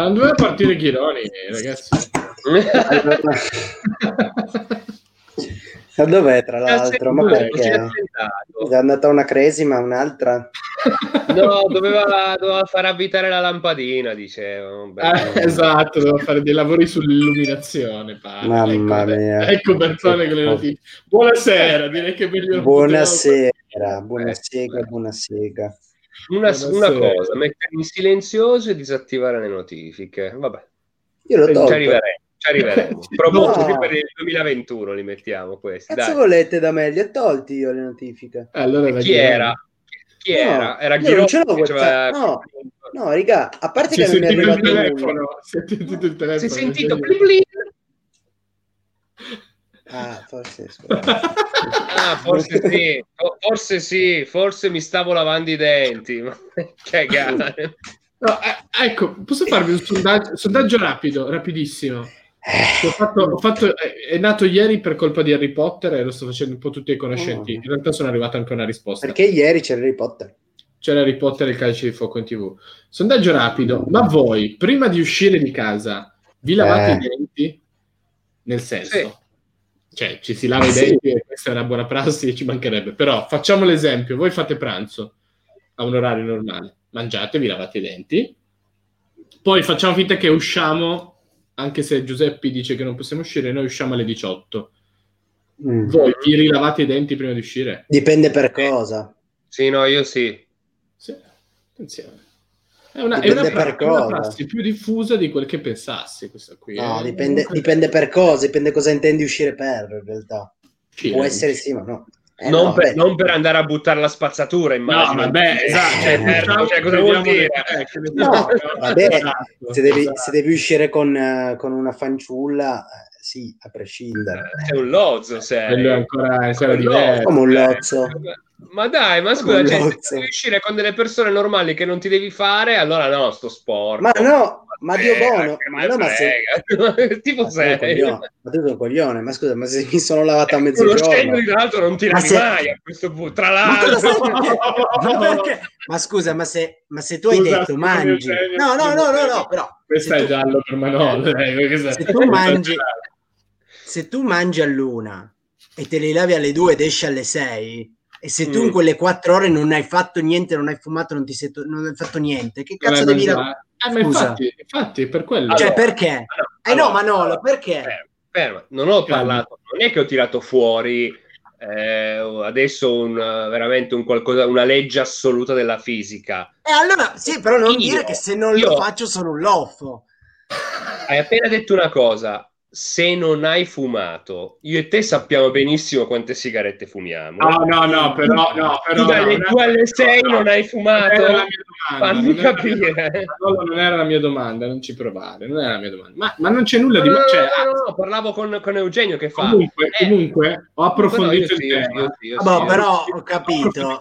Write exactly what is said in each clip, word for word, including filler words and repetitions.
Ma non doveva partire Chironi, ragazzi. Ma dov'è, tra l'altro? Ma perché? È andata una cresima, un'altra? No, doveva, doveva far abitare la lampadina, dicevo. Ah, esatto, doveva fare dei lavori sull'illuminazione. Pare. Mamma ecco, mia. Ecco Bertone con le notizie. Buonasera, direi che è meglio. Buonasera, buonasera, buona sega, buona sega. Una, una cosa, mettere in silenzioso e disattivare le notifiche. Vabbè, io lo tolgo. Ci arriveremo, ci arriveremo. Proposti no. Per il duemilaventuno li mettiamo questi. Cazzo dai. Volete da me? Li ho tolti io le notifiche. Allora, chi era? Chi era? Era Ghiro. No, no, raga, a parte che non mi è arrivato il telefono. Sentito il telefono. Si è sentito plin plin. Ah, forse ah, forse sì, forse sì, forse mi stavo lavando i denti. Che gare. No, eh, ecco, posso farvi un sondaggio, sondaggio rapido, rapidissimo. Ho fatto, ho fatto, è nato ieri per colpa di Harry Potter e lo sto facendo un po' tutti i conoscenti. In realtà sono arrivata anche una risposta. Perché ieri c'era Harry Potter. C'era Harry Potter e il calcio di fuoco in tivù. Sondaggio rapido, ma voi, prima di uscire di casa, vi lavate eh. i denti? Nel senso... Sì. Cioè, ci si lava ah, i denti sì. E questa è una buona prassi, ci mancherebbe. Però facciamo l'esempio: voi fate pranzo a un orario normale, mangiate, vi lavate i denti, poi facciamo finta che usciamo, anche se Giuseppe dice che non possiamo uscire, noi usciamo alle diciotto. Mm. Voi vi rilavate i denti prima di uscire? Dipende per cosa. Sì, no, io sì. Sì, attenzione. È una, è una, per è una prassi più diffusa di quel che pensassi, questa qui. No, dipende, comunque... dipende per cosa, dipende cosa intendi uscire per, in realtà. Sì, può essere sì, ma no. Eh, non, no per, non per andare a buttare la spazzatura, immagino. No, vabbè, esatto. Cioè, per, cioè, cosa vuol dire? dire? No, vabbè, esatto, se, devi, esatto. se devi uscire con, uh, con una fanciulla... Sì, a prescindere. C'è un lozzo, sei. Quello è ancora, ancora diverso. Come un lozzo. Ma dai, ma scusa, cioè, se devi uscire con delle persone normali che non ti devi fare, allora no, sto sport. Ma no, ma, ma Dio buono. Ma no, ma se... tipo ma sei. Ma tu sei un coglione, ma scusa, ma se mi sono lavata a mezzogiorno. Lo scendo, tra l'altro non ti lavi se... mai a questo punto, tra l'altro. Ma, perché... ma scusa, ma se, ma se tu scusa, hai detto mangi. No, no, no, no, no, però. Questo è tu... giallo per Manolo. Eh, se tu mangi... Se tu mangi all'una e te li lavi alle due ed esci alle sei, e se tu mm. in quelle quattro ore non hai fatto niente, non hai fumato, non ti sei to- non hai fatto niente, che cazzo devi lavorare? Eh, ma infatti, infatti, per quello. Cioè, allora, perché? Allora, eh no, allora, Manolo, perché? Fermo, fermo. Non ho parlato, non è che ho tirato fuori eh, adesso un, veramente un qualcosa, una legge assoluta della fisica. Eh, allora, sì, però non io, dire che se non io, lo faccio sono un loffo. Hai appena detto una cosa. Se non hai fumato, io e te sappiamo benissimo quante sigarette fumiamo. No, no, no, però, no, però tu dalle due alle sei non hai fumato. Non era la mia domanda, capire. Non era la mia domanda, non ci provare, non era la mia domanda. Ma, ma non c'è nulla no, di no, cioè, no, no, no, parlavo con, con Eugenio che fa. Comunque, eh, comunque ho approfondito il tema. Però ho capito.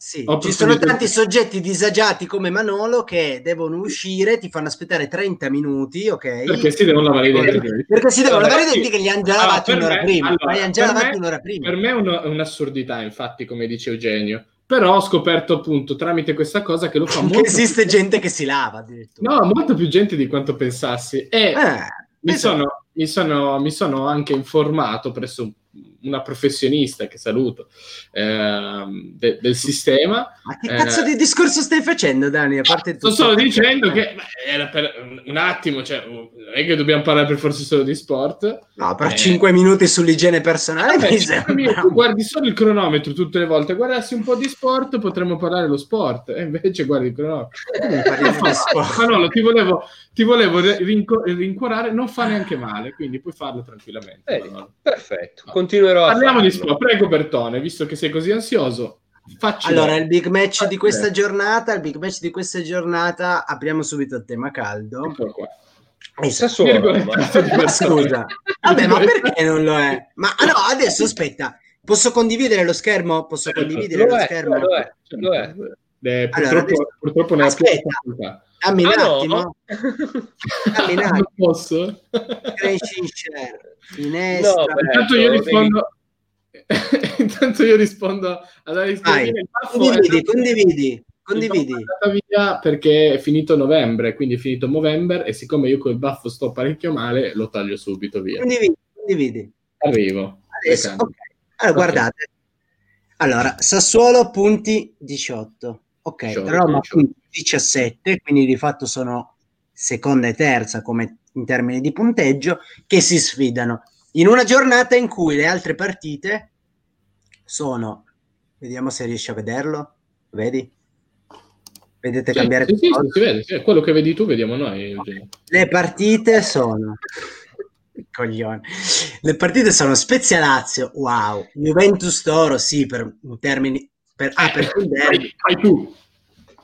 Sì, ci sono tanti soggetti disagiati come Manolo che devono uscire, ti fanno aspettare trenta minuti, ok? Perché si devono lavare i denti. Perché si devono lavare i denti che li hanno già lavati un'ora prima. Per me è un, un'assurdità, infatti, come dice Eugenio. Però ho scoperto appunto tramite questa cosa che lo fa molto. Esiste più... gente che si lava addirittura. No, molto più gente di quanto pensassi. E ah, mi, sono, mi, sono, mi sono anche informato presso un una professionista che saluto eh, de- del sistema. Ma che cazzo eh, di discorso stai facendo, Dani? A parte sto solo dicendo che era per un attimo, cioè non è che dobbiamo parlare per forza solo di sport. No, per eh, cinque minuti sull'igiene personale. Vabbè, mi sembra... minuti, tu guardi solo il cronometro tutte le volte, guardassi un po' di sport potremmo parlare dello sport e invece guardi il cronometro. Manolo, ti volevo ti volevo rinco- rincuorare, non fa neanche male, quindi puoi farlo tranquillamente. Eh, perfetto, no. Continua. Parliamo di sport, prego Bertone, visto che sei così ansioso. Facci allora il big match di questa giornata, il big match di questa giornata, apriamo subito il tema caldo. Ecco qua. Oh, Sassuolo, ma... Scusa. Vabbè, ma perché non lo è? Ma no, adesso aspetta, posso condividere lo schermo? Posso condividere lo, lo è, schermo? Lo è, lo è. Eh, purtroppo, allora, adesso... purtroppo ne aspetta. Dammi un ah, attimo. No. Dammi un attimo. Posso? Cresci in share. Finestra. No, intanto, io rispondo... intanto io rispondo alla risposta. Condividi, condividi, condividi, Condividi. Sono via perché è finito novembre, quindi è finito Movember, e siccome io col baffo sto parecchio male, lo taglio subito via. Condividi, condividi. Arrivo. Adesso, okay. Allora, okay. Guardate. Allora, Sassuolo punti diciotto. Ok, diciotto, Roma diciotto. Punti diciassette, quindi di fatto sono seconda e terza come in termini di punteggio, che si sfidano in una giornata in cui le altre partite sono, vediamo se riesci a vederlo, vedi? Vedete sì, cambiare? Sì, sì, si vede, sì, quello che vedi tu vediamo noi. Okay. Le partite sono coglione. Le partite sono Spezia Lazio, wow, Juventus Toro, sì, per in termini per ah, per eh, fai, fai tu.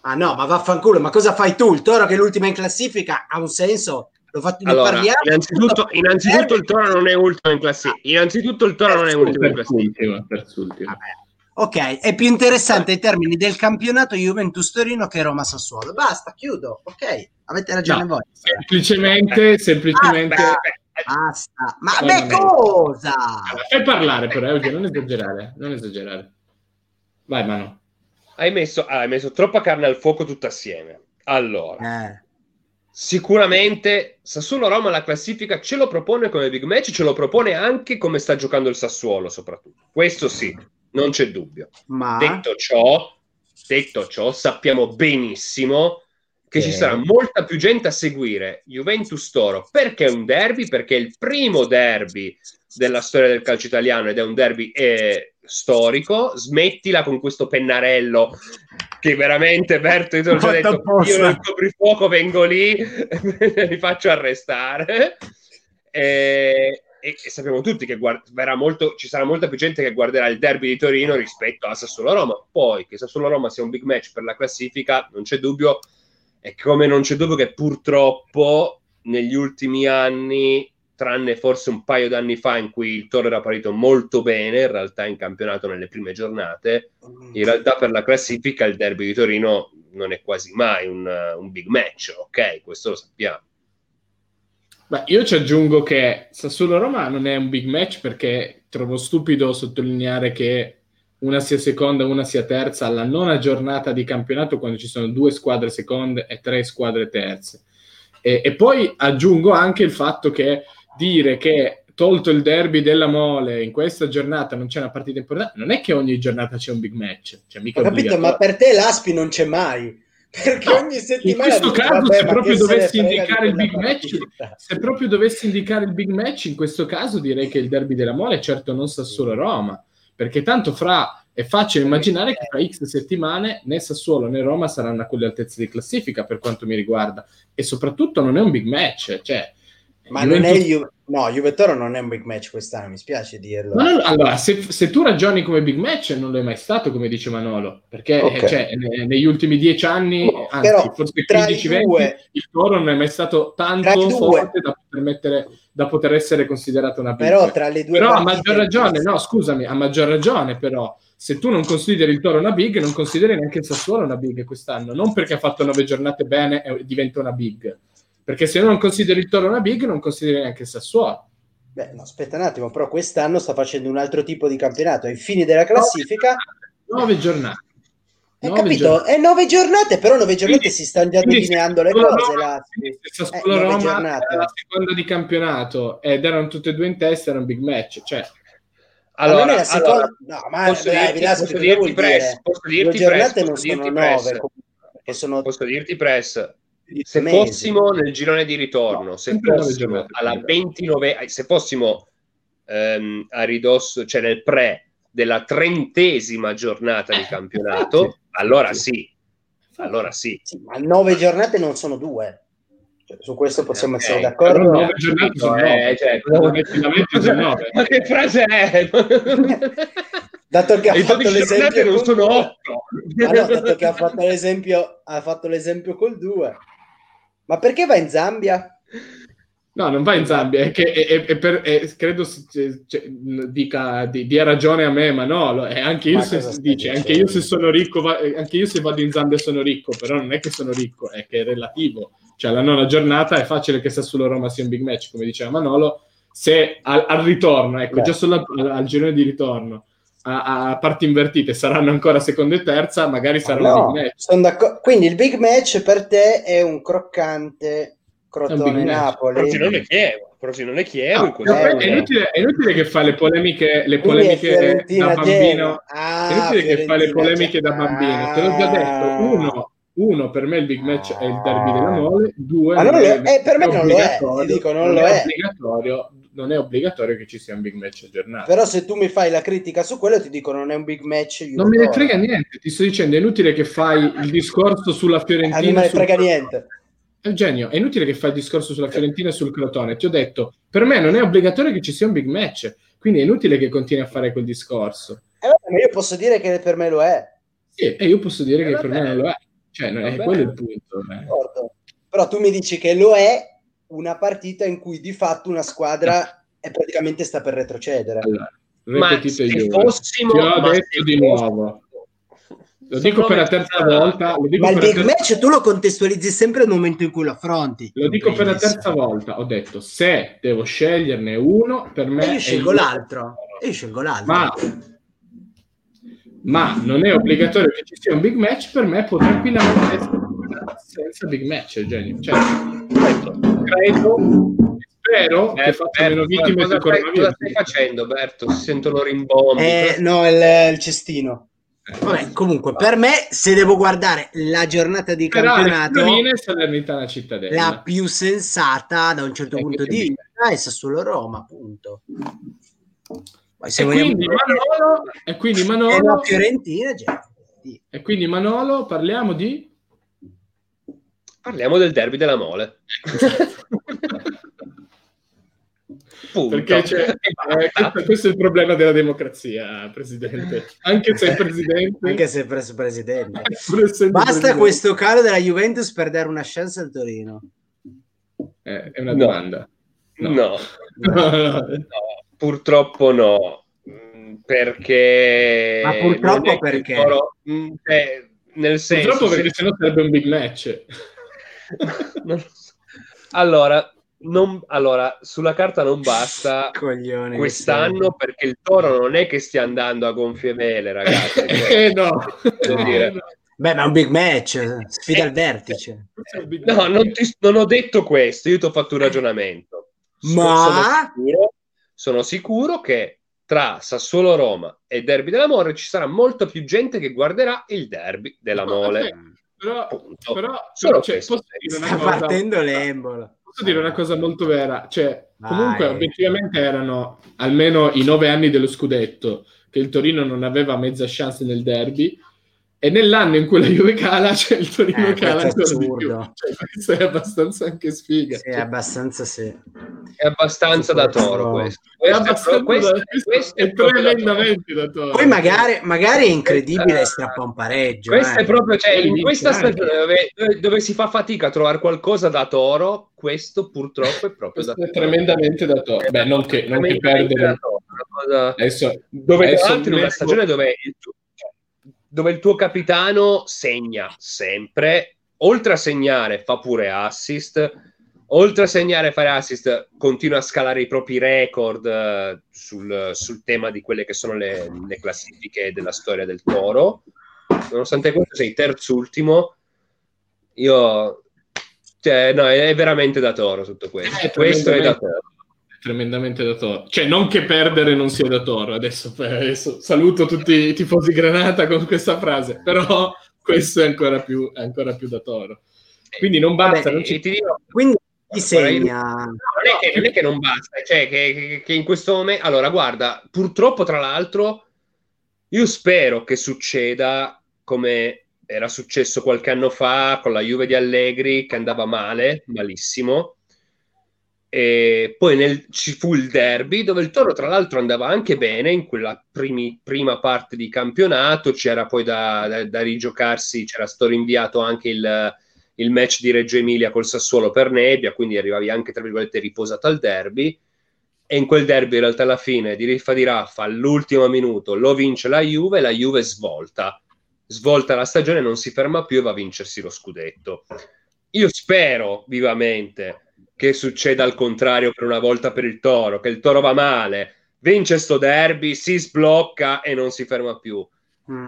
Ah no, ma vaffanculo, ma cosa fai tu? Il Toro che è l'ultima in classifica ha un senso? Lo fatto, allora, parliamo, innanzitutto, innanzitutto il Toro non è ultimo in classifica. Innanzitutto il Toro non è ultimo in classifica. Ok, è più interessante i termini del campionato Juventus Torino che Roma Sassuolo. Basta, chiudo. Ok, avete ragione no, voi. Semplicemente, semplicemente. Basta. Basta. Ma beh, cosa? Allora, fai parlare però, eh, non esagerare, non esagerare. Vai, Manu. Hai messo, ah, hai messo troppa carne al fuoco tutta assieme. Allora. Eh. Sicuramente Sassuolo-Roma la classifica ce lo propone come big match, ce lo propone anche come sta giocando il Sassuolo soprattutto, questo sì, non c'è dubbio. Ma detto ciò, detto ciò sappiamo benissimo che eh. ci sarà molta più gente a seguire Juventus-Toro, perché è un derby, perché è il primo derby della storia del calcio italiano ed è un derby eh, storico. Smettila con questo pennarello che veramente Berto, io ho già detto, io non coprifuoco vengo lì li faccio arrestare e, e, e sappiamo tutti che guard- verrà molto, ci sarà molta più gente che guarderà il derby di Torino rispetto a Sassuolo-Roma. Poi che Sassuolo-Roma sia un big match per la classifica non c'è dubbio, e come non c'è dubbio che purtroppo negli ultimi anni, tranne forse un paio d'anni fa in cui il Toro era partito molto bene in realtà in campionato nelle prime giornate, in realtà per la classifica il derby di Torino non è quasi mai un, un big match, ok? Questo lo sappiamo. Beh, io ci aggiungo che Sassuolo-Roma non è un big match perché trovo stupido sottolineare che una sia seconda, una sia terza alla nona giornata di campionato quando ci sono due squadre seconde e tre squadre terze. E, e poi aggiungo anche il fatto che dire che tolto il derby della Mole in questa giornata non c'è una partita importante, non è che ogni giornata c'è un big match, cioè, mica ho capito, ma per te l'Aspi non c'è mai perché no, ogni settimana in questo dico, caso vabbè, se proprio dovessi indicare il big match se proprio dovessi indicare il big match in questo caso direi che il derby della Mole certo non Sassuolo-Roma, perché tanto fra è facile immaginare che fra X settimane né Sassuolo né Roma saranno a quelle altezze di classifica per quanto mi riguarda, e soprattutto non è un big match, cioè ma Juventus... non è Ju... no, Juve-Toro non è un big match quest'anno, mi spiace dirlo. No, no, allora, se, se tu ragioni come big match non lo è mai stato, come dice Manolo, perché okay. cioè, ne, negli ultimi dieci anni, no, anzi, però, forse quindici venti, il Toro non è mai stato tanto forte da poter, mettere, da poter essere considerato una big match. Però, però a maggior ragione, no, scusami, a maggior ragione però, se tu non consideri il Toro una big, non consideri neanche il Sassuolo una big quest'anno, non perché ha fatto nove giornate bene e diventa una big. Perché se non consideri il Toro una big, non consideri neanche il Sassuolo. Beh, no, aspetta un attimo, però quest'anno sta facendo un altro tipo di campionato. Ai fini della classifica... Nove giornate. Hai capito? È nove giornate, però nove giornate quindi, si stanno già delineando le cose. La... Sassuolo-Roma eh, la seconda di campionato ed erano tutte e due in testa, era un big match, cioè... Allora, allora, seconda... allora no, ma posso dai, dirti, Vilasco, posso dirti press, posso dirti press, giornate non sono nove. Sono... Posso dirti press... Se mesi. fossimo nel girone di ritorno, no, se fossimo alla ventinove, se fossimo ehm, a ridosso, cioè nel pre della trentesima giornata di campionato, eh, allora sì, allora sì. sì ma nove giornate non sono due. Cioè, su questo possiamo okay. essere d'accordo. Nove giornate sono nove. Cioè, ma che frase è? Dato che ha fatto l'esempio non sono otto. Ah, no, dato che ha fatto l'esempio, ha fatto l'esempio col due. Ma perché va in Zambia? No, non va in Zambia, è che è, è per, è, credo cioè, dica di, dia ragione a me, ma no, è anche io ma se si dice, anche io se sono ricco, va, anche io se vado in Zambia sono ricco, però non è che sono ricco, è che è relativo. Cioè la nona giornata è facile che Sassuolo-Roma sia un big match, come diceva Manolo, se al, al ritorno, ecco, Beh. già solo al, al girone di ritorno a, a parti invertite saranno ancora seconda e terza, magari sarà un no, big match. Sono d'accordo. Quindi il big match per te è un croccante Crotone-Napoli. Crocinone-Chievo. Crocinone-Chievo. No, è, è, inutile, è inutile che fa le polemiche, le polemiche da bambino. Ah, è inutile Fiorentina che fa le polemiche da bambino. Te l'ho già detto. Uno, uno per me il big match è il derby della Mole. Due, allora, è, è, per me non lo è. Dico, non, non lo è. è obbligatorio. Non è obbligatorio che ci sia un big match a giornata. Però se tu mi fai la critica su quello, ti dico non è un big match. Non me ne frega niente. Ti sto dicendo, è inutile che fai il discorso sulla Fiorentina. Non me ne frega niente. Eugenio, è inutile che fai il discorso sulla Fiorentina e sul Crotone. Ti ho detto, per me non è obbligatorio che ci sia un big match. Quindi è inutile che continui a fare quel discorso. Eh, ma io posso dire che per me lo è. Sì, e io posso dire eh, che vabbè. per me non lo è. Cioè, non è quello il punto. Eh. Però tu mi dici che lo è una partita in cui di fatto una squadra è praticamente sta per retrocedere. Allora, ma se io. fossimo... Ti ho detto di nuovo. Lo dico per la terza volta. Lo dico ma il big terza... match tu lo contestualizzi sempre al momento in cui lo affronti. Lo dico per la terza volta. Ho detto, se devo sceglierne uno, per me... E io scelgo il... l'altro. Io scelgo l'altro. Ma... ma non è obbligatorio che ci sia un big match, per me può tranquillamente essere senza big match, Eugenio. Cioè, credo... Spero Berto, che faccia meno vittime cosa, cosa, cosa stai facendo, Berto? Sento loro in bomba. Eh, no, il, il cestino. Vabbè, comunque per me, se devo guardare la giornata di però campionato, la, la più sensata da un certo è punto di vista è Sassuolo-Roma, appunto. Poi se e, quindi Manolo, e quindi Manolo e la Fiorentina, gente. E quindi Manolo, parliamo di parliamo del derby della Mole. Punto. Perché c'è, eh, questo, questo è il problema della democrazia, presidente. Anche se presidente, anche se pres- presidente. Basta presidente. Questo calo della Juventus per dare una chance al Torino. Eh, è una no. domanda. No. No. No. No. no, purtroppo no, perché. Ma purtroppo perché? Loro... Eh, nel senso. Purtroppo perché se... sennò sarebbe un big match. Non lo so. Allora. Non, allora, sulla carta non basta coglione, quest'anno perché il Toro non è che stia andando a gonfie vele, ragazzi. Eh, no. No. Dire. Beh, ma è un big match, sfida eh, al vertice. No, non, ti, non ho detto questo, io ti ho fatto un ragionamento. Ma? Sono sicuro, sono sicuro che tra Sassuolo-Roma e Derby della Mole ci sarà molta più gente che guarderà il Derby della Mole. No, okay. Però, però Solo cioè, posso dire una sta cosa, partendo l'embolo. Posso dire una cosa molto vera, cioè Vai. comunque obiettivamente erano almeno i nove anni dello scudetto che il Torino non aveva mezza chance nel derby, e nell'anno in cui la Juve cala, cioè il Torino eh, cala ancora di più. Cioè, questo è abbastanza anche sfiga. Sì, cioè. abbastanza sì. È abbastanza da Toro questo. È abbastanza tremendamente da Toro. Poi magari, magari è incredibile eh, strappa un pareggio. Questo eh. è proprio, cioè, in questa stagione dove, dove si fa fatica a trovare qualcosa da Toro, questo purtroppo è proprio questo da è Toro. Tremendamente da Toro. Beh, non che, non che perdere. Cosa... Adesso, dove adesso altri, in una stagione dove il dove il tuo capitano segna sempre, oltre a segnare fa pure assist, oltre a segnare e fare assist continua a scalare i propri record sul, sul tema di quelle che sono le, le classifiche della storia del Toro. Nonostante questo sei terzultimo, io cioè, no, è veramente da Toro tutto questo, eh, questo è da Toro. Tremendamente da Toro, cioè non che perdere non sia da Toro, adesso, adesso saluto tutti i tifosi Granata con questa frase, però questo è ancora più, è ancora più da Toro, quindi non basta. Vabbè, non ci... ti dico, quindi ti segna non è, che, non è che non basta, cioè che, che in questo momento, allora guarda, purtroppo tra l'altro io spero che succeda come era successo qualche anno fa con la Juve di Allegri che andava male, malissimo. E poi nel, ci fu il derby dove il Toro tra l'altro andava anche bene in quella primi, prima parte di campionato, c'era poi da, da, da rigiocarsi, c'era stato rinviato anche il, il match di Reggio Emilia col Sassuolo per nebbia, quindi arrivavi anche tra virgolette riposato al derby, e in quel derby in realtà alla fine di Riffa di Raffa all'ultimo minuto lo vince la Juve, la Juve svolta svolta la stagione, non si ferma più e va a vincersi lo scudetto. Io spero vivamente che succeda al contrario per una volta per il Toro, che il Toro va male, vince sto derby, si sblocca e non si ferma più. Mm.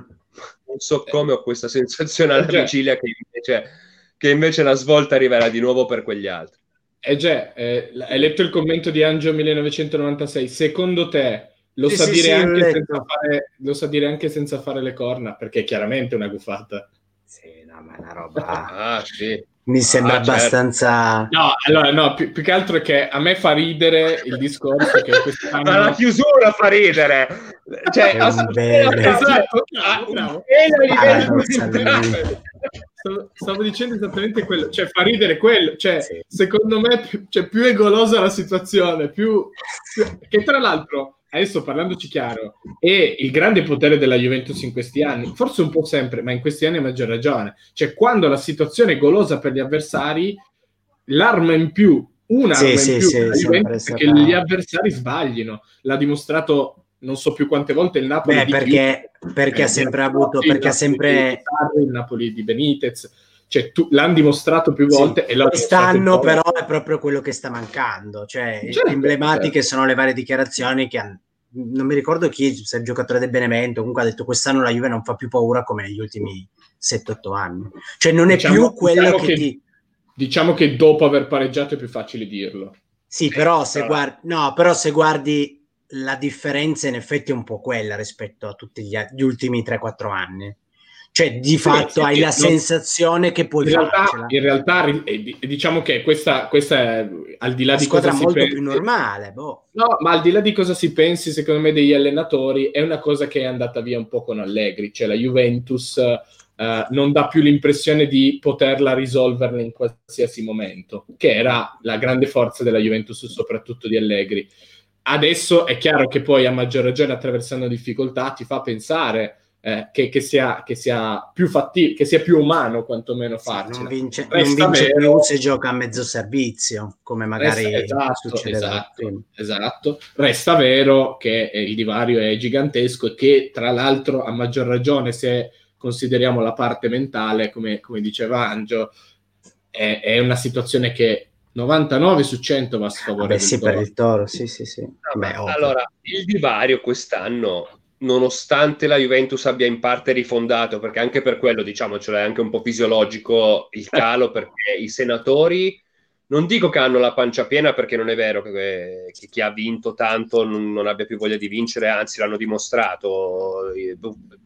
Non so come ho questa sensazione alla vigilia che invece, che invece la svolta arriverà di nuovo per quegli altri. E già, eh, hai letto il commento di Angio millenovecentonovantasei, secondo te lo, sì, sa sì, dire sì, anche senza fare, lo sa dire anche senza fare le corna? Perché è chiaramente una gufata. Sì, no, ma è una roba... ah, sì. Mi sembra ah, abbastanza... Certo. No, allora, no, più, più che altro è che a me fa ridere il discorso che quest'anno... Ma la chiusura fa ridere! Cioè, assolutamente... Esatto, bravo. Stavo, stavo dicendo esattamente quello. Cioè, fa ridere quello. Cioè, sì. Secondo me, più, cioè, più è golosa la situazione, più... più... Che tra l'altro, adesso parlandoci chiaro, è il grande potere della Juventus in questi anni, forse un po' sempre, ma in questi anni a maggior ragione. Cioè, quando la situazione è golosa per gli avversari, l'arma in più, un'arma sì, in sì, più sì, sì, Juventus è che gli avversari sbaglino. L'ha dimostrato non so più quante volte il Napoli. Beh, di perché, perché eh, ha sempre avuto, perché ha sempre... Il Napoli di Benitez... Cioè, tu, l'hanno dimostrato più volte sì, e quest'anno però è proprio quello che sta mancando, cioè certo, emblematiche certo. Sono le varie dichiarazioni che hanno, non mi ricordo chi, se il giocatore del Benevento comunque ha detto quest'anno la Juve non fa più paura come negli ultimi sette otto anni, cioè non diciamo, è più quello diciamo che, che ti... diciamo che dopo aver pareggiato è più facile dirlo sì eh, però, se però... Guardi, no, però se guardi la differenza in effetti è un po' quella rispetto a tutti gli, gli ultimi tre quattro anni. Cioè, di fatto, sì, hai la non... sensazione che puoi in realtà, farcela. In realtà, diciamo che questa, questa è, al di là la di cosa si pensi... squadra molto più normale, boh. No, ma al di là di cosa si pensi, secondo me, degli allenatori, è una cosa che è andata via un po' con Allegri. Cioè, la Juventus eh, non dà più l'impressione di poterla risolverne in qualsiasi momento, che era la grande forza della Juventus, soprattutto di Allegri. Adesso è chiaro che poi, a maggior ragione, attraversando difficoltà, ti fa pensare... Eh, che, che, sia, che sia più fatti, che sia più umano quantomeno farci. Sì, non vince, non vince più se gioca a mezzo servizio, come magari resta, esatto, esatto, esatto. Resta vero che il divario è gigantesco e che tra l'altro a maggior ragione se consideriamo la parte mentale, come, come diceva Angio, è, è una situazione che novantanove su cento va a sfavore. Ah, beh, sì, Toro. Per il Toro, sì, sì, sì. No, beh, allora, il divario quest'anno... nonostante la Juventus abbia in parte rifondato, perché anche per quello, diciamocelo, è anche un po' fisiologico il calo, perché i senatori, non dico che hanno la pancia piena, perché non è vero che, che chi ha vinto tanto non, non abbia più voglia di vincere, anzi l'hanno dimostrato,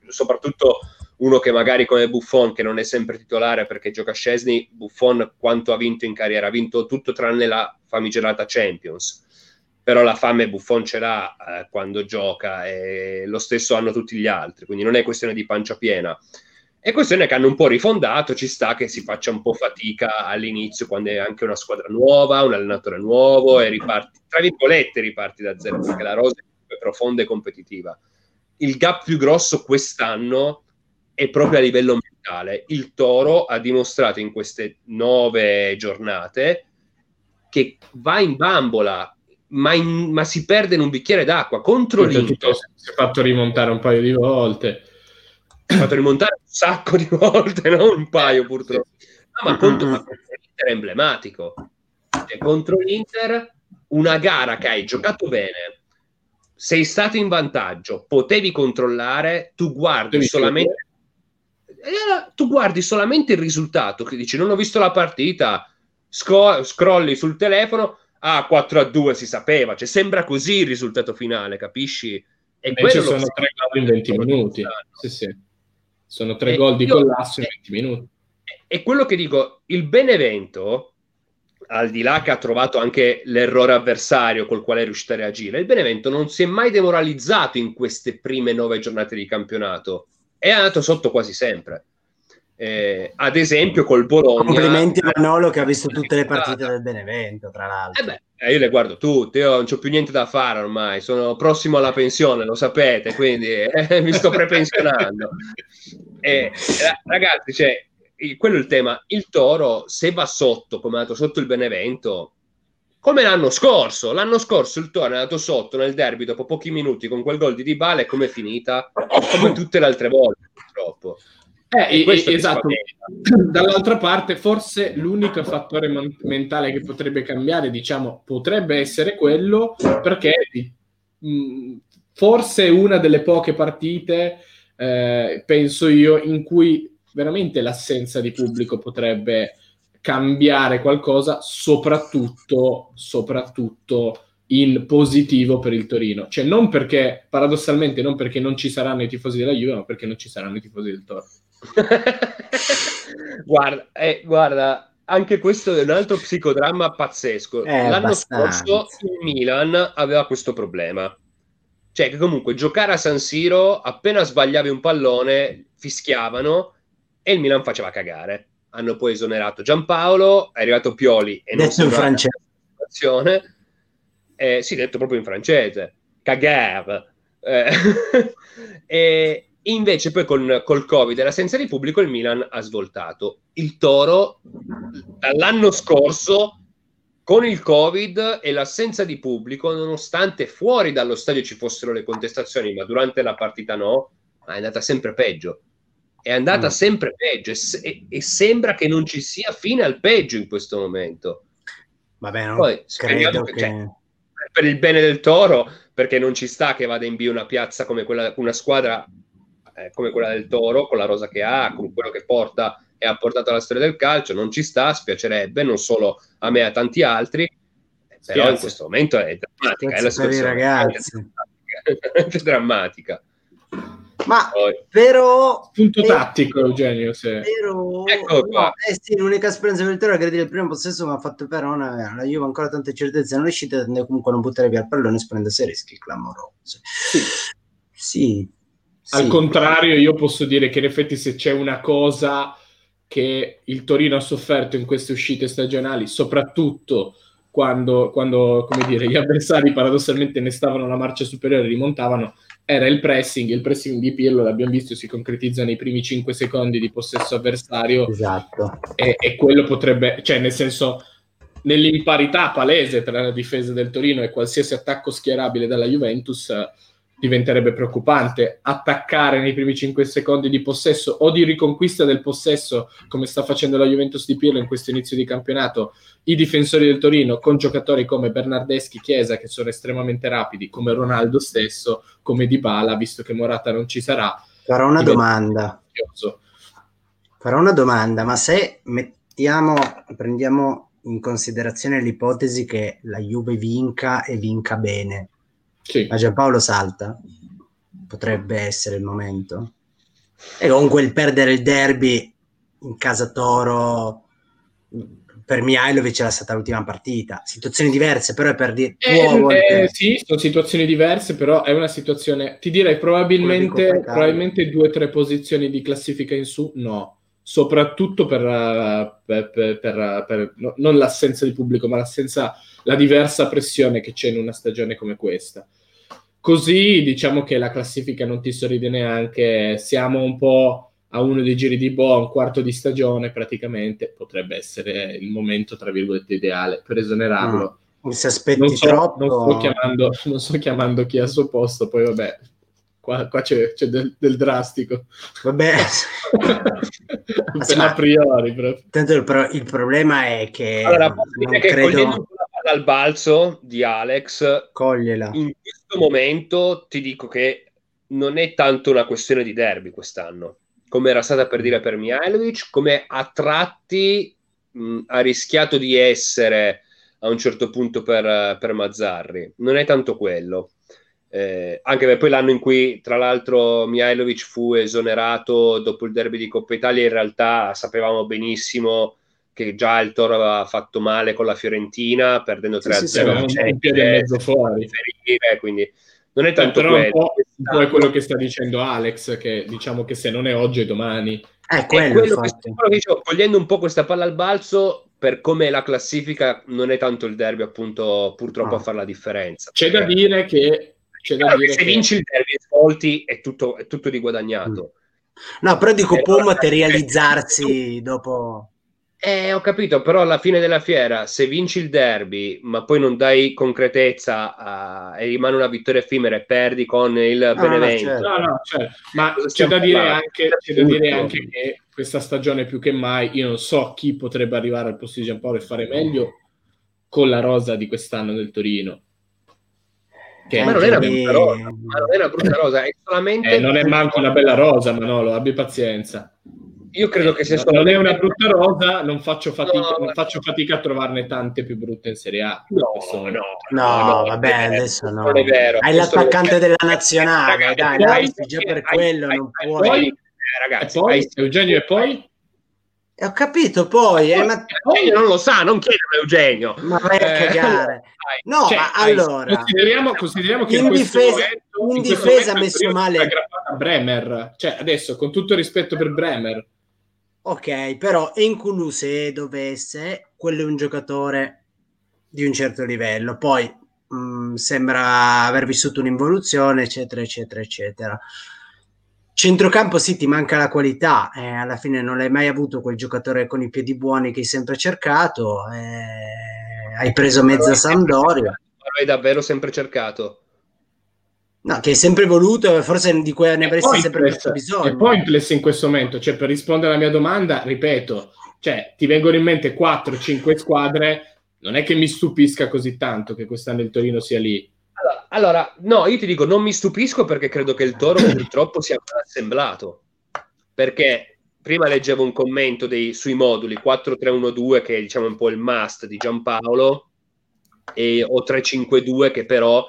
soprattutto uno che magari come Buffon, che non è sempre titolare perché gioca a Szczesny. Buffon quanto ha vinto in carriera? Ha vinto tutto tranne la famigerata Champions. Però la fame Buffon ce l'ha eh, quando gioca, e lo stesso hanno tutti gli altri, quindi non è questione di pancia piena. È questione che hanno un po' rifondato, ci sta che si faccia un po' fatica all'inizio, quando è anche una squadra nuova, un allenatore nuovo, e riparti, tra virgolette riparti da zero, perché la rosa è profonda e competitiva. Il gap più grosso quest'anno è proprio a livello mentale. Il Toro ha dimostrato in queste nove giornate che va in bambola, Ma, in, ma si perde in un bicchiere d'acqua contro l'Inter. Si è fatto rimontare un paio di volte, si è fatto rimontare un sacco di volte, non un paio purtroppo, no, ma contro mm-hmm. l'Inter è emblematico, cioè, contro l'Inter, una gara che hai giocato bene, sei stato in vantaggio, potevi controllare, tu guardi Devi solamente eh, tu guardi solamente il risultato, che dici non ho visto la partita, Sco- scrolli sul telefono, ah, quattro a due si sapeva, cioè sembra così il risultato finale, capisci? E ci sono tre gol in venti minuti. Sì, sì. Sono tre gol di collasso in venti minuti. E quello che dico, il Benevento, al di là che ha trovato anche l'errore avversario col quale è riuscito a reagire, il Benevento non si è mai demoralizzato in queste prime nove giornate di campionato. È andato sotto quasi sempre. Eh, ad esempio col Bologna, complimenti a Manolo che ha visto tutte le partite del Benevento, tra l'altro. Eh beh, io le guardo tutte, io non c'ho più niente da fare ormai, sono prossimo alla pensione, lo sapete, quindi eh, mi sto prepensionando. Eh, ragazzi, cioè, il, quello è il tema. Il Toro, se va sotto come è andato sotto il Benevento, come l'anno scorso l'anno scorso il Toro è andato sotto nel derby dopo pochi minuti con quel gol di Dybala, e com'è finita? Come tutte le altre volte, purtroppo. Eh, eh, esatto, dall'altra parte forse l'unico fattore man- mentale che potrebbe cambiare, diciamo, potrebbe essere quello, perché mh, forse una delle poche partite, eh, penso io, in cui veramente l'assenza di pubblico potrebbe cambiare qualcosa, soprattutto, soprattutto in positivo per il Torino. Cioè non perché, paradossalmente, non perché non ci saranno i tifosi della Juve, ma perché non ci saranno i tifosi del Toro. Guarda, eh, guarda, anche questo è un altro psicodramma pazzesco. Eh, L'anno abbastanza. scorso il Milan aveva questo problema. Cioè che comunque giocare a San Siro, appena sbagliavi un pallone, fischiavano e il Milan faceva cagare. Hanno poi esonerato Giampaolo, è arrivato Pioli e non si situazione. Eh, sì, detto proprio in francese. Cagare. Eh, e invece poi con, col Covid e l'assenza di pubblico il Milan ha svoltato. Il Toro dall'anno scorso con il Covid e l'assenza di pubblico, nonostante fuori dallo stadio ci fossero le contestazioni, ma durante la partita no, è andata sempre peggio. È andata mm. sempre peggio e, se, e sembra che non ci sia fine al peggio in questo momento. Vabbè, non Poi, credo che... che... Cioè, per il bene del Toro, perché non ci sta che vada in B una piazza come quella, una squadra eh, come quella del Toro, con la rosa che ha, con quello che porta e ha portato alla storia del calcio, non ci sta, spiacerebbe, non solo a me, a tanti altri, però Piazza. in questo momento è drammatica, è la situazione per i ragazzi. È drammatica. Ma Poi. però punto però, tattico Eugenio se... però, ecco qua. No, eh sì, l'unica speranza per il Toro è che il primo possesso mi ha fatto Verona, la Juve ancora tante certezze non riuscite, comunque non buttare via il pallone sprendersi rischi clamorosi. Sì. Sì, al sì, contrario però... io posso dire che in effetti se c'è una cosa che il Torino ha sofferto in queste uscite stagionali, soprattutto quando, quando come dire, gli avversari paradossalmente ne stavano la marcia superiore e rimontavano, era il pressing, il pressing di Pirlo l'abbiamo visto, si concretizza nei primi cinque secondi di possesso avversario. Esatto. E, e quello potrebbe, cioè nel senso, nell'imparità palese tra la difesa del Torino e qualsiasi attacco schierabile dalla Juventus diventerebbe preoccupante. Attaccare nei primi cinque secondi di possesso o di riconquista del possesso, come sta facendo la Juventus di Pirlo in questo inizio di campionato, i difensori del Torino con giocatori come Bernardeschi, Chiesa, che sono estremamente rapidi, come Ronaldo stesso, come Dybala, visto che Morata non ci sarà. Farò una domanda. Farò una domanda, ma se mettiamo, prendiamo in considerazione l'ipotesi che la Juve vinca e vinca bene, sì, ma Giampaolo salta, potrebbe essere il momento, e comunque il perdere il derby in casa Toro per Mihajlović era stata l'ultima partita, situazioni diverse però è per dire eh, eh, sì, sono situazioni diverse, però è una situazione, ti direi probabilmente probabilmente due o tre posizioni di classifica in su, no, soprattutto per, per, per, per, per no, non l'assenza di pubblico, ma l'assenza, la diversa pressione che c'è in una stagione come questa. Così diciamo che la classifica non ti sorride neanche, siamo un po' a uno dei giri di boa, un quarto di stagione praticamente, potrebbe essere il momento tra virgolette ideale per esonerarlo. Mm, se aspetti non so, troppo... non, sto chiamando, non sto chiamando chi è al suo posto, poi vabbè, qua, qua c'è, c'è del, del drastico. Vabbè... a priori proprio. Tanto però il problema è che allora, non credo... al balzo di Alex, cogliela. In questo momento ti dico che non è tanto una questione di derby quest'anno, come era stata per dire per Mihajlović, come a tratti mh, ha rischiato di essere a un certo punto per, per Mazzarri, non è tanto quello, eh, anche per poi l'anno in cui tra l'altro Mihajlović fu esonerato dopo il derby di Coppa Italia, in realtà sapevamo benissimo che già il Toro aveva fatto male con la Fiorentina, perdendo tre a zero, sì, sì, un piede e mezzo fuori, ferire, quindi non è tanto eh, però quello. Un po' è quello che sta dicendo Alex, che diciamo che se non è oggi è domani. È quello, quello che sta, però, diciamo, cogliendo un po' questa palla al balzo, per come la classifica non è tanto il derby appunto purtroppo no. a fare la differenza. C'è da dire che, c'è da dire che se che... vinci il derby svolti è tutto, è tutto riguadagnato. No, però dico e può allora materializzarsi è... dopo... Eh, ho capito, però alla fine della fiera se vinci il derby ma poi non dai concretezza a... e rimane una vittoria effimera e perdi con il Benevento. No, no, certo. Ma c'è da dire anche, c'è da dire anche che questa stagione più che mai, io non so chi potrebbe arrivare al posto di Giampaolo e fare meglio con la rosa di quest'anno del Torino. Che ma, non è una bella rosa, ma non è una brutta rosa, è solamente... Eh, non è manco una bella rosa, Manolo, abbi pazienza. Io credo che se no, non è una brutta rosa, non faccio fatica, no, non faccio fatica a trovarne tante più brutte in Serie A. No, no, no, no, no, vabbè, adesso no. Non è vero. Hai l'attaccante della nazionale, ragazzi, dai, dai, dai, già per hai, quello hai, non hai, puoi. Poi, eh, ragazzi, e poi, hai, Eugenio e poi? Ho capito poi, eh, ma... Eugenio non lo sa, non chiedo a Eugenio. Ma vai a cagare. Eh, no, cioè, ma allora... Consideriamo, consideriamo che in, in difesa, momento, in difesa in ha messo male... Bremer, cioè adesso, con tutto il rispetto per Bremer... Ok, però Nkunku se dovesse, quello è un giocatore di un certo livello, poi mh, sembra aver vissuto un'involuzione, eccetera, eccetera, eccetera. Centrocampo sì, ti manca la qualità, eh, alla fine non l'hai mai avuto quel giocatore con i piedi buoni che hai sempre cercato, eh, hai preso mezza Sampdoria. L'hai davvero sempre cercato? No, che hai sempre voluto, forse di cui ne avresti sempre questo, bisogno. E pointless in questo momento, cioè per rispondere alla mia domanda, ripeto, cioè ti vengono in mente quattro cinque squadre, non è che mi stupisca così tanto che quest'anno il Torino sia lì. Allora, allora no, io ti dico, non mi stupisco perché credo che il Toro purtroppo sia assemblato, perché prima leggevo un commento dei, sui moduli quattro tre uno due, che è diciamo un po' il must di Giampaolo, e, o tre cinque due che però...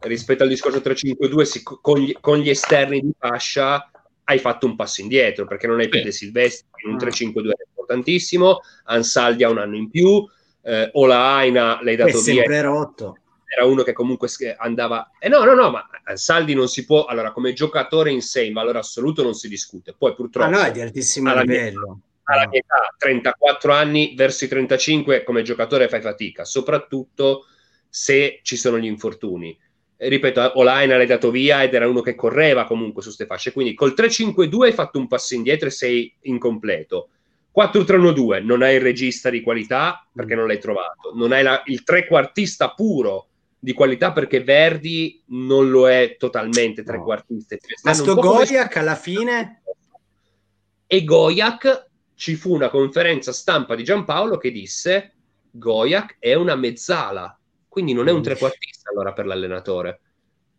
rispetto al discorso tre cinque due con gli, con gli esterni di fascia hai fatto un passo indietro perché non hai più De Silvestri, in un tre cinque due è importantissimo, Ansaldi ha un anno in più, eh, Ola Aina l'hai dato è via, sempre rotto, era uno che comunque andava, eh no no no ma Ansaldi non si può, allora come giocatore in sé in valore assoluto non si discute, poi purtroppo ah no, è di altissimo alla livello mia, alla no. mia età, trentaquattro anni verso i trentacinque come giocatore fai fatica, soprattutto se ci sono gli infortuni. Ripeto, Olaina l'hai dato via ed era uno che correva comunque su ste fasce, quindi col tre cinque due hai fatto un passo indietro e sei incompleto. quattro tre uno due non hai il regista di qualità perché non l'hai trovato, non hai la, il trequartista puro di qualità perché Verdi non lo è totalmente trequartista. No. Ma sto Gojak come... alla fine? E Gojak, ci fu una conferenza stampa di Giampaolo che disse Gojak è una mezzala, quindi non è un trequartista allora per l'allenatore.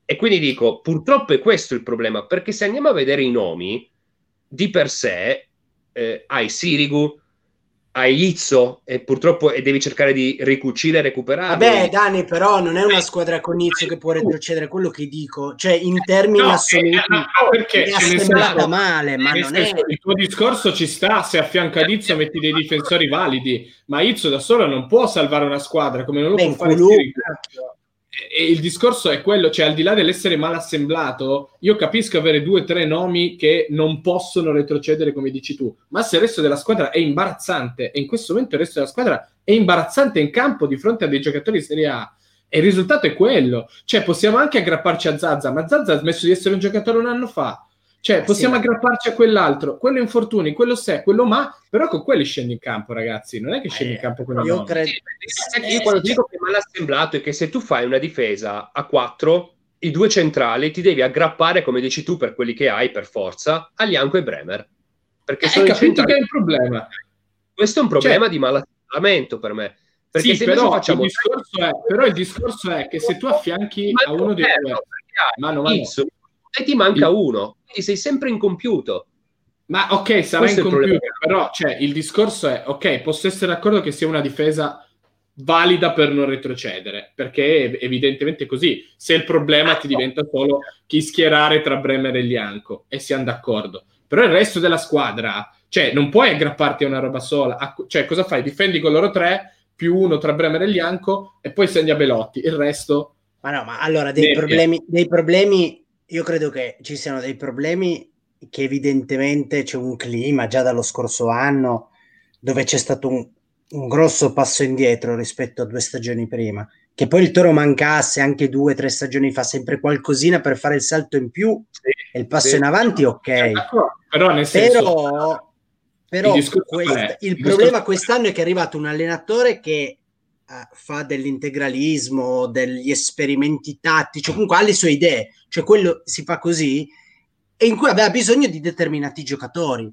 E quindi dico, purtroppo è questo il problema, perché se andiamo a vedere i nomi, di per sé eh, hai Sirigu, hai Izzo, e purtroppo e devi cercare di ricucire e recuperare. Vabbè Dani, però non è una squadra con Izzo che può retrocedere, quello che dico, cioè in termini no, assoluti eh, no, perché è sembrata male, ma non è... Il tuo discorso ci sta, se affianca ad Izzo metti dei difensori validi, ma Izzo da solo non può salvare una squadra, come non lo ben può fare Sirigu. E il discorso è quello, cioè al di là dell'essere mal assemblato, io capisco avere due o tre nomi che non possono retrocedere come dici tu, ma se il resto della squadra è imbarazzante, e in questo momento il resto della squadra è imbarazzante in campo di fronte a dei giocatori di Serie A, e il risultato è quello, cioè possiamo anche aggrapparci a Zaza, ma Zaza ha smesso di essere un giocatore un anno fa, cioè possiamo sì, aggrapparci a quell'altro, quello infortuni, quello se, quello ma, però con quelli scendi in campo ragazzi, non è che scendi eh, in campo con la io, cred- sì, io quando dico che mal assemblato è che se tu fai una difesa a quattro, i due centrali ti devi aggrappare come dici tu per quelli che hai per forza, Aglianco e Bremer, perché eh, sono hai capito che è un problema, questo è un problema cioè, di mal assemblamento per me, perché sì, se però, facciamo... il discorso è, però il discorso è che se tu affianchi ma a uno dei due mano mano e ti manca il... uno, quindi sei sempre incompiuto. Ma ok, sarà questo incompiuto, però cioè, il discorso è, ok, posso essere d'accordo che sia una difesa valida per non retrocedere, perché è evidentemente così, se il problema ah, ti no. diventa solo chi schierare tra Bremer e Lianco, e siamo d'accordo. Però il resto della squadra, cioè non puoi aggrapparti a una roba sola, a, cioè cosa fai? Difendi con loro tre, più uno tra Bremer e Lianco, e poi segna Belotti, il resto... Ma no, ma allora dei problemi... dei problemi... Io credo che ci siano dei problemi che evidentemente c'è un clima già dallo scorso anno dove c'è stato un, un grosso passo indietro rispetto a due stagioni prima, che poi il Toro mancasse anche due, tre stagioni fa sempre qualcosina per fare il salto in più sì, e il passo sì. in avanti ok, però nel senso però, però il, quest- il, il problema quest'anno è che è arrivato un allenatore che fa dell'integralismo, degli esperimenti tattici, comunque ha le sue idee, cioè quello si fa così, e in cui aveva bisogno di determinati giocatori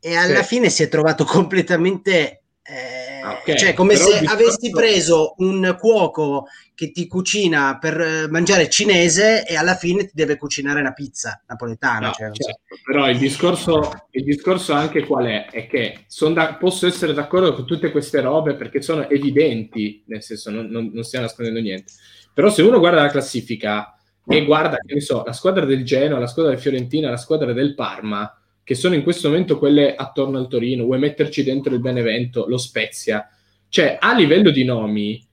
e alla sì. fine si è trovato completamente Eh, okay, cioè come se bisogno... avessi preso un cuoco che ti cucina per mangiare cinese e alla fine ti deve cucinare una pizza napoletana. No, cioè, certo. Cioè... Però il discorso, il discorso anche qual è? È che son da, posso essere d'accordo con tutte queste robe perché sono evidenti, nel senso non, non, non stiamo nascondendo niente. Però se uno guarda la classifica e guarda, che ne so, la squadra del Genoa, la squadra del Fiorentina, la squadra del Parma, che sono in questo momento quelle attorno al Torino, vuoi metterci dentro il Benevento, lo Spezia, cioè a livello di nomi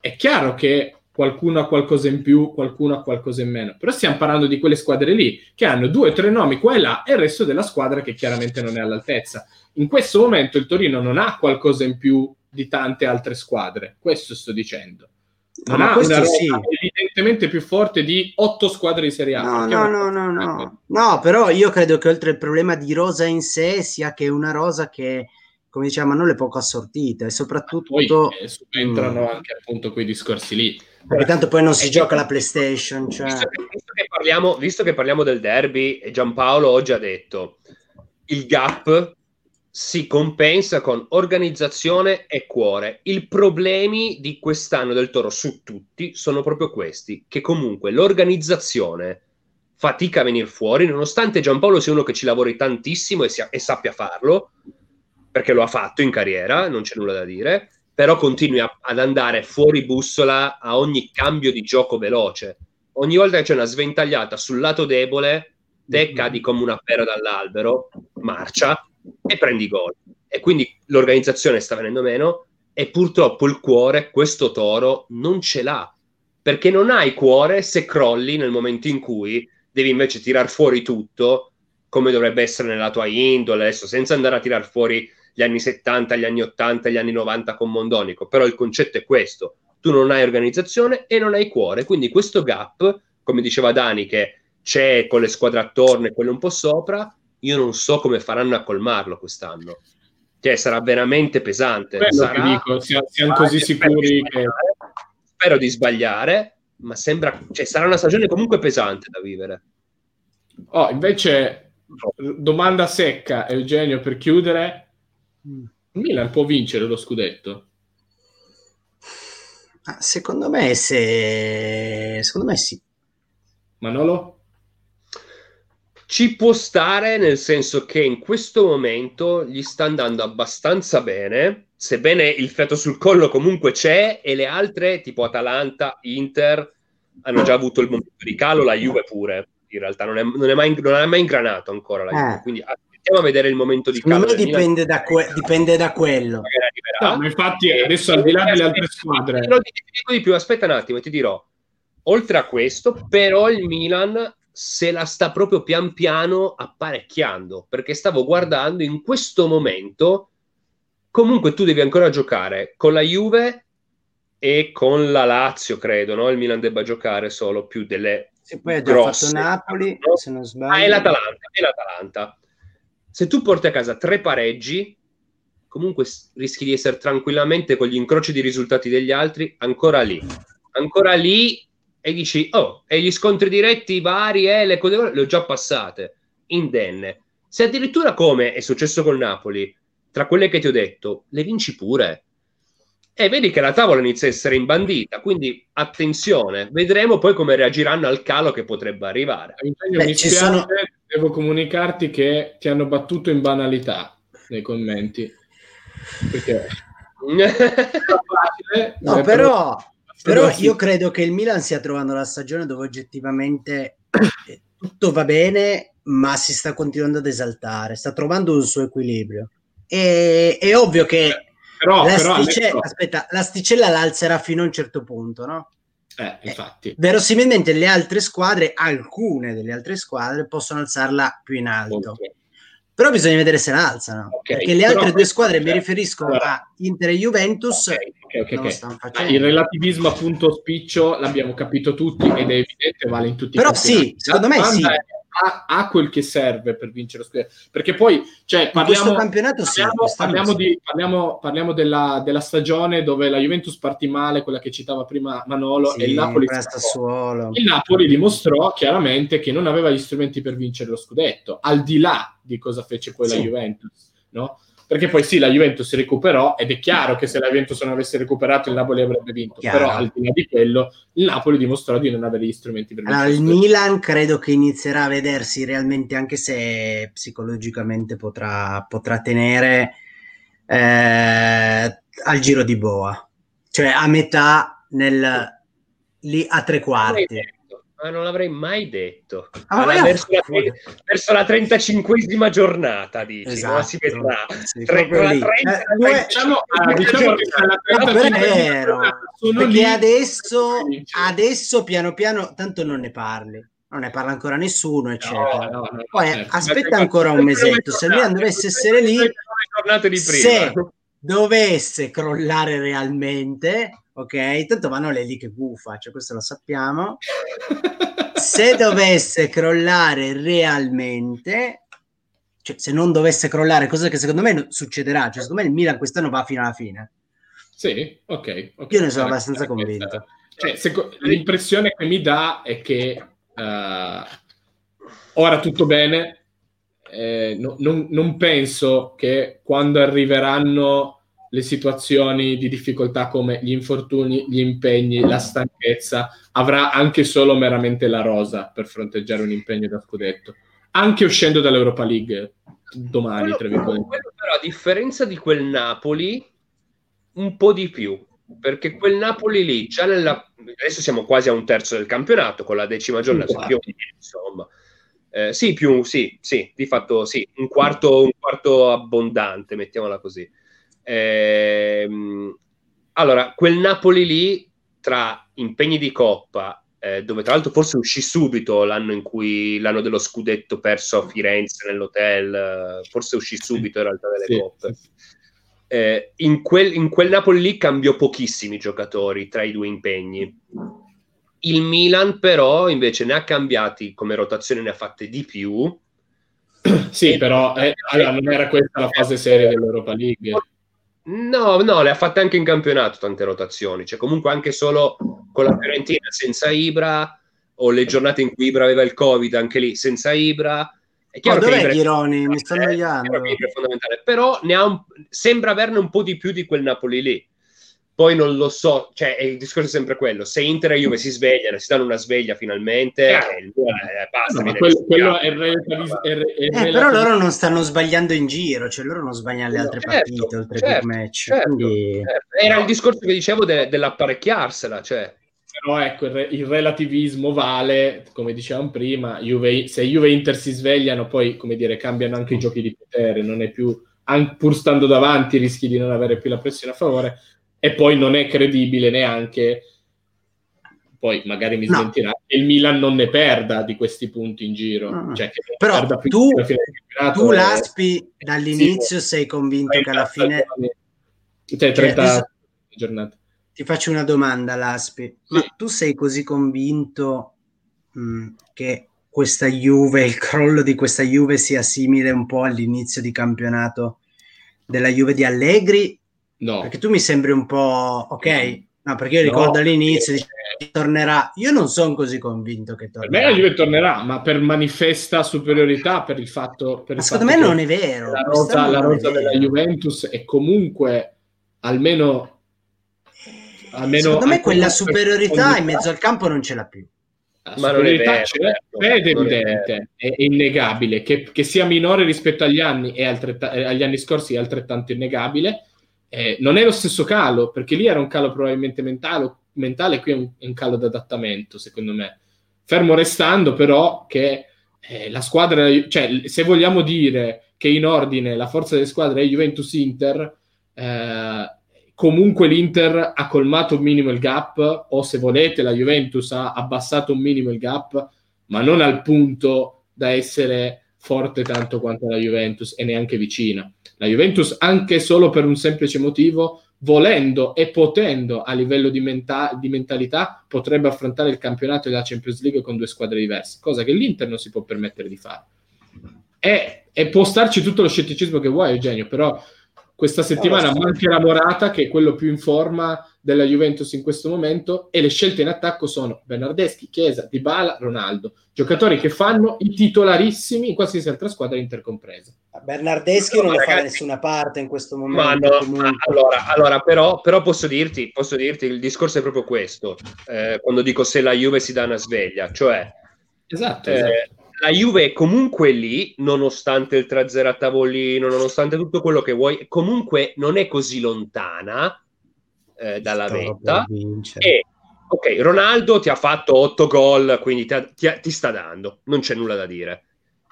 è chiaro che qualcuno ha qualcosa in più, qualcuno ha qualcosa in meno, però stiamo parlando di quelle squadre lì che hanno due o tre nomi qua e là e il resto della squadra che chiaramente non è all'altezza. In questo momento il Torino non ha qualcosa in più di tante altre squadre, questo sto dicendo. Non ma ha questo una roba sì. Evidentemente più forte di otto squadre di Serie A. No, no, no, no, no. No, però io credo che oltre il problema di rosa in sé sia che è una rosa che, come diciamo, non è poco assortita e soprattutto... Ma poi eh, subentrano mm. anche appunto quei discorsi lì. Perché tanto poi non si e gioca la PlayStation. Cioè... Visto, che, visto, che parliamo, visto che parliamo del derby, Gianpaolo oggi ha detto il gap... si compensa con organizzazione e cuore. I problemi di quest'anno del Toro su tutti sono proprio questi, che comunque l'organizzazione fatica a venire fuori, nonostante Gianpaolo sia uno che ci lavori tantissimo e, sia, e sappia farlo, perché lo ha fatto in carriera, non c'è nulla da dire, però continui a, ad andare fuori bussola a ogni cambio di gioco veloce. Ogni volta che c'è una sventagliata sul lato debole, te cadi come una pera dall'albero, marcia, e prendi gol, e quindi l'organizzazione sta venendo meno e purtroppo il cuore questo Toro non ce l'ha, perché non hai cuore se crolli nel momento in cui devi invece tirar fuori tutto come dovrebbe essere nella tua indole, adesso senza andare a tirar fuori gli anni settanta, gli anni ottanta, gli anni novanta con Mondonico, però il concetto è questo: tu non hai organizzazione e non hai cuore, quindi questo gap, come diceva Dani, che c'è con le squadre attorno e quelle un po' sopra, io non so come faranno a colmarlo quest'anno, cioè sarà veramente pesante. Sarà... Che dico, siamo, siamo così sicuri che... Spero di sbagliare, ma sembra, cioè, sarà una stagione comunque pesante da vivere. Oh, invece domanda secca, Eugenio, per chiudere: Milan può vincere lo scudetto? Ah, secondo me se... secondo me sì. Manolo? Ci può stare, nel senso che in questo momento gli sta andando abbastanza bene, sebbene il fiato sul collo comunque c'è, e le altre, tipo Atalanta, Inter, hanno già avuto il momento di calo, la Juve pure, in realtà non è, non è, mai, non è mai ingranato ancora la Juve, eh. Quindi aspettiamo a vedere il momento di calo. Dipende da, que- dipende da quello. No, ma infatti adesso al di là delle altre squadre... No, ti dico di più, aspetta un attimo e ti dirò, oltre a questo, però il Milan... se la sta proprio pian piano apparecchiando, perché stavo guardando in questo momento comunque tu devi ancora giocare con la Juve e con la Lazio, credo, no? Il Milan debba giocare solo più delle e poi ha grosse, fatto Napoli, no? Se non sbaglio. Ah, è l'Atalanta, è l'Atalanta. Se tu porti a casa tre pareggi comunque rischi di essere tranquillamente con gli incroci di risultati degli altri ancora lì, ancora lì e dici, oh, e gli scontri diretti vari, eh, le cose le ho già passate indenne. Se addirittura, come è successo col Napoli, tra quelle che ti ho detto, le vinci pure e vedi che la tavola inizia a essere imbandita, quindi attenzione, vedremo poi come reagiranno al calo che potrebbe arrivare. Beh, mi spiace, sono... devo comunicarti che ti hanno battuto in banalità nei commenti perché no, però Però io credo che il Milan stia trovando la stagione dove oggettivamente tutto va bene, ma si sta continuando ad esaltare, sta trovando un suo equilibrio. E, è ovvio che però, l'astice... però, aspetta, l'asticella la alzerà fino a un certo punto, no? Eh, infatti. Eh, verosimilmente le altre squadre, alcune delle altre squadre, possono alzarla più in alto. Okay. Però bisogna vedere se la alzano, okay, perché le altre però, due squadre, okay, mi riferisco allora a Inter e Juventus, okay, okay, okay, non okay. Stanno facendo. Ah, il relativismo appunto spiccio l'abbiamo capito tutti ed è evidente, vale in tutti però i casi. Però sì, secondo me sì. Ha, ha quel che serve per vincere lo scudetto, perché poi cioè, parliamo, questo campionato parliamo, sì, parliamo, di, parliamo, parliamo della, della stagione dove la Juventus partì male, quella che citava prima Manolo, sì, e il Napoli il Napoli dimostrò chiaramente che non aveva gli strumenti per vincere lo scudetto, al di là di cosa fece poi sì. la Juventus, no? perché poi sì, la Juventus recuperò ed è chiaro che se la Juventus non avesse recuperato il Napoli avrebbe vinto, chiaro. Però al di là di quello il Napoli dimostrò di non avere gli strumenti per allora, il Milan credo che inizierà a vedersi realmente, anche se psicologicamente potrà, potrà tenere eh, al giro di boa, cioè a metà nel, lì a tre quarti. Ma non l'avrei mai detto. Ah, allora, verso, la, verso la trentacinquesima giornata, dici, esatto. No? Si vedrà. Sì, Tre, trenta, eh, diciamo, ah, diciamo che la trentacinquesima perché lì. adesso, adesso piano piano, tanto non ne parli, non ne parla ancora nessuno, eccetera. No, no, no, Poi certo. aspetta ancora un mesetto, se lui dovesse essere lì, se dovesse crollare realmente... Ok, tanto vanno lì che buffa, cioè questo lo sappiamo. Se dovesse crollare realmente, cioè se non dovesse crollare, cosa che secondo me succederà, cioè secondo me il Milan quest'anno va fino alla fine. Sì, ok. okay. Io ne sono allora, abbastanza convinto. Cioè, seco- l'impressione che mi dà è che uh, ora tutto bene, eh, no, non, non penso che quando arriveranno... le situazioni di difficoltà come gli infortuni, gli impegni, la stanchezza, avrà anche solo meramente la rosa per fronteggiare un impegno da scudetto, anche uscendo dall'Europa League domani. Quello, tra virgolette. Quello però, a differenza di quel Napoli, un po' di più, perché quel Napoli lì, già nella, adesso siamo quasi a un terzo del campionato, con la decima giornata, più, insomma, eh, sì, più, sì, sì, di fatto sì, un quarto, un quarto abbondante, mettiamola così. Ehm, allora quel Napoli lì tra impegni di coppa eh, dove tra l'altro forse uscì subito l'anno in cui l'anno dello scudetto perso a Firenze nell'hotel, forse uscì subito in realtà delle sì. coppe eh, in, quel, in quel Napoli lì cambiò pochissimi giocatori tra i due impegni. Il Milan però invece ne ha cambiati, come rotazione ne ha fatte di più sì e però eh, allora, non era questa la fase seria dell'Europa League. No, no, le ha fatte anche in campionato tante rotazioni, cioè comunque anche solo con la Fiorentina senza Ibra, o le giornate in cui Ibra aveva il Covid anche lì senza Ibra. È chiaro oh, che Ibra Gironi? È mi sto annoiando. È fondamentale, però ne ha un... sembra averne un po' di più di quel Napoli lì. Poi non lo so, cioè il discorso è sempre quello, se Inter e Juve si svegliano, si danno una sveglia finalmente, eh, eh, basta. No, quello, quello è relativis- è re- è eh, relativis- però loro non stanno sbagliando in giro, cioè loro non sbagliano le altre certo, partite, oltre certo, che il match. Certo, quindi... certo. Era il discorso che dicevo de- dell'apparecchiarsela, cioè. Però ecco, il, re- il relativismo vale, come dicevamo prima, Juve, se Juve e Inter si svegliano, poi come dire cambiano anche i giochi di potere, non è più, an- pur stando davanti rischi di non avere più la pressione a favore. E poi non è credibile neanche, poi magari mi no. smentirà, che il Milan non ne perda di questi punti in giro. No. Cioè che Però tu, tu l'Aspi, è... dall'inizio sì, sei convinto che alla fine... Cioè, trenta cioè, giornate. Ti faccio una domanda, l'Aspi. Sì. Ma tu sei così convinto mh, che questa Juve, il crollo di questa Juve sia simile un po' all'inizio di campionato della Juve di Allegri? No. Perché tu mi sembri un po' ok, no, perché io ricordo no, all'inizio che dice, tornerà. Io non sono così convinto che tornerà. Per me la Juve tornerà, ma per manifesta superiorità, per il fatto per ma il secondo fatto me non è vero. La rosa, la rosa della Juventus è comunque almeno, almeno secondo me quella superiorità in mezzo al campo non ce l'ha più. La ma superiorità non è, vero, è, non è evidente, è, è innegabile che, che sia minore rispetto agli anni e altretta- agli anni scorsi è altrettanto innegabile. Eh, non è lo stesso calo, perché lì era un calo probabilmente mentale, mentale qui è un, un calo d'adattamento, secondo me. Fermo restando però che eh, la squadra, cioè se vogliamo dire che in ordine la forza delle squadre è Juventus-Inter, eh, comunque l'Inter ha colmato un minimo il gap, o se volete la Juventus ha abbassato un minimo il gap, ma non al punto da essere forte tanto quanto la Juventus e neanche vicina. La Juventus, anche solo per un semplice motivo, volendo e potendo a livello di, menta- di mentalità, potrebbe affrontare il campionato e la Champions League con due squadre diverse, cosa che l'Inter non si può permettere di fare. E, e può starci tutto lo scetticismo che vuoi, Eugenio, però Questa settimana manca la Morata, che è quello più in forma della Juventus in questo momento, e le scelte in attacco sono Bernardeschi, Chiesa, Dybala, Ronaldo, giocatori che fanno i titolarissimi in qualsiasi altra squadra intercompresa. Bernardeschi no, non lo fa da nessuna parte in questo momento. Ma no, ma allora, allora però, però posso dirti, posso dirti, il discorso è proprio questo, eh, quando dico se la Juve si dà una sveglia, cioè esatto, eh, esatto. La Juve è comunque lì, nonostante il tre a zero a tavolino, nonostante tutto quello che vuoi, comunque non è così lontana eh, dalla vetta. E ok, Ronaldo ti ha fatto otto gol, quindi ti, ha, ti, ha, ti sta dando, non c'è nulla da dire.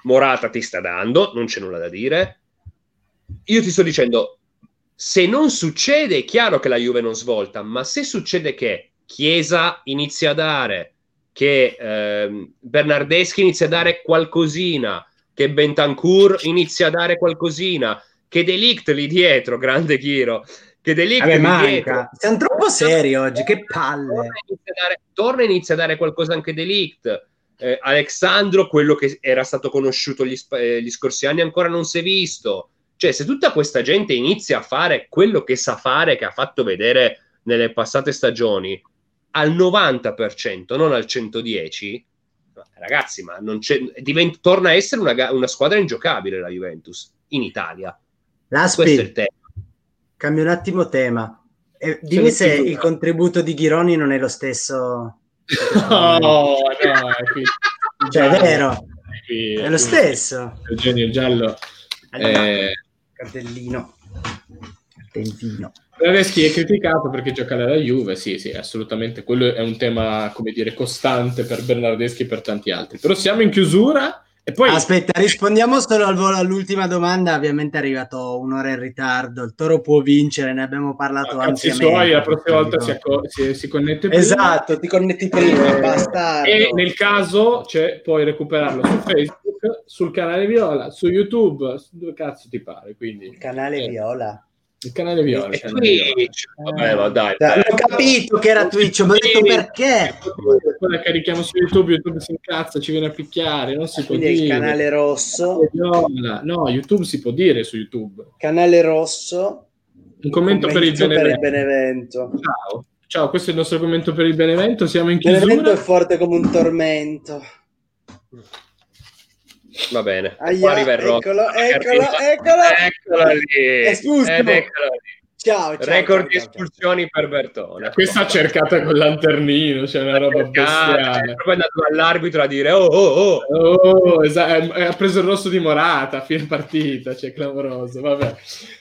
Morata ti sta dando, non c'è nulla da dire. Io ti sto dicendo, se non succede, è chiaro che la Juve non svolta, ma se succede che Chiesa inizia a dare, che eh, Bernardeschi inizia a dare qualcosina, che Bentancur inizia a dare qualcosina, che De Ligt lì dietro, grande Chiro, che De Ligt lì manca. dietro. Siamo troppo seri oggi, che palle. Torna e inizia a dare qualcosa anche De Ligt. Eh, Alexandro, quello che era stato conosciuto gli, eh, gli scorsi anni, ancora non si è visto. Cioè, se tutta questa gente inizia a fare quello che sa fare, che ha fatto vedere nelle passate stagioni, al novanta per cento, non al centodieci, ragazzi, ma non c'è, diventa, torna a essere una, una squadra ingiocabile la Juventus in Italia. Laspi, questo è il tema. Cambio un attimo tema. Eh, dimmi se il no. contributo di Ghironi non è lo stesso. No, no, è cioè, è vero, è, è lo stesso. Eugenio Giallo. Allora, eh... Cartellino. Cartellino. Bernardeschi è criticato perché gioca alla Juve, sì, sì, assolutamente, quello è un tema, come dire, costante per Bernardeschi e per tanti altri, però siamo in chiusura e poi... Aspetta, rispondiamo solo al volo all'ultima domanda, ovviamente è arrivato un'ora in ritardo, il Toro può vincere, ne abbiamo parlato no, anche suoi, la prossima volta si, acco- si, si connette prima. Esatto, ti connetti prima, bastardo. E nel caso, cioè, puoi recuperarlo su Facebook, sul canale Viola, su YouTube, dove cazzo ti pare, quindi... Il canale eh. Viola... Il canale Viola, il canale Twitch. Viola. Vabbè, ma dai, dai. Ho capito che era Twitch, ma ho detto perché? Poi la carichiamo su YouTube, YouTube si incazza, ci viene a picchiare, non si ah, può dire. Il canale rosso. Viola. No, YouTube si può dire su YouTube. Canale rosso. Un commento, commento per, il per il Benevento. Ciao. Ciao, questo è il nostro commento per il Benevento, siamo in chiusura. Il Benevento è forte come un tormento. Va bene, Aia, eccolo, eccolo, eccolo, eccolo lì. Ed eccolo lì. Ciao, ciao, record ciao, di espulsioni ciao. Per Bertone. Questa ha cercata con lanternino, c'è cioè una roba bestiale. È proprio andato all'arbitro a dire oh oh oh, oh esatto, ha preso il rosso di Morata a fine partita, cioè clamoroso. Vabbè,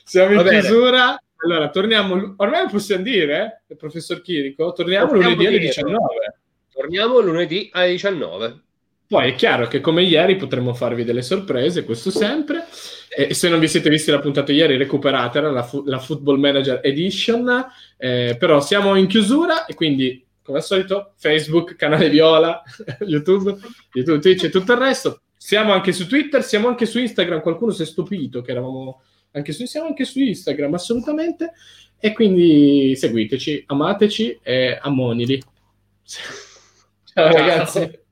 siamo in Va chiusura. Allora torniamo, ormai possiamo dire, eh? Professor Chirico, torniamo, torniamo lunedì alle diciannove. Torniamo lunedì alle diciannove. Poi è chiaro che come ieri potremmo farvi delle sorprese, questo sempre, e se non vi siete visti la puntata ieri recuperatela, la, fu- la Football Manager Edition, eh, però siamo in chiusura e quindi come al solito Facebook, canale Viola, YouTube, YouTube, Twitch e tutto il resto, siamo anche su Twitter, siamo anche su Instagram, qualcuno si è stupito che eravamo anche su, siamo anche su Instagram assolutamente, e quindi seguiteci, amateci e ammonili. Ciao ragazzi.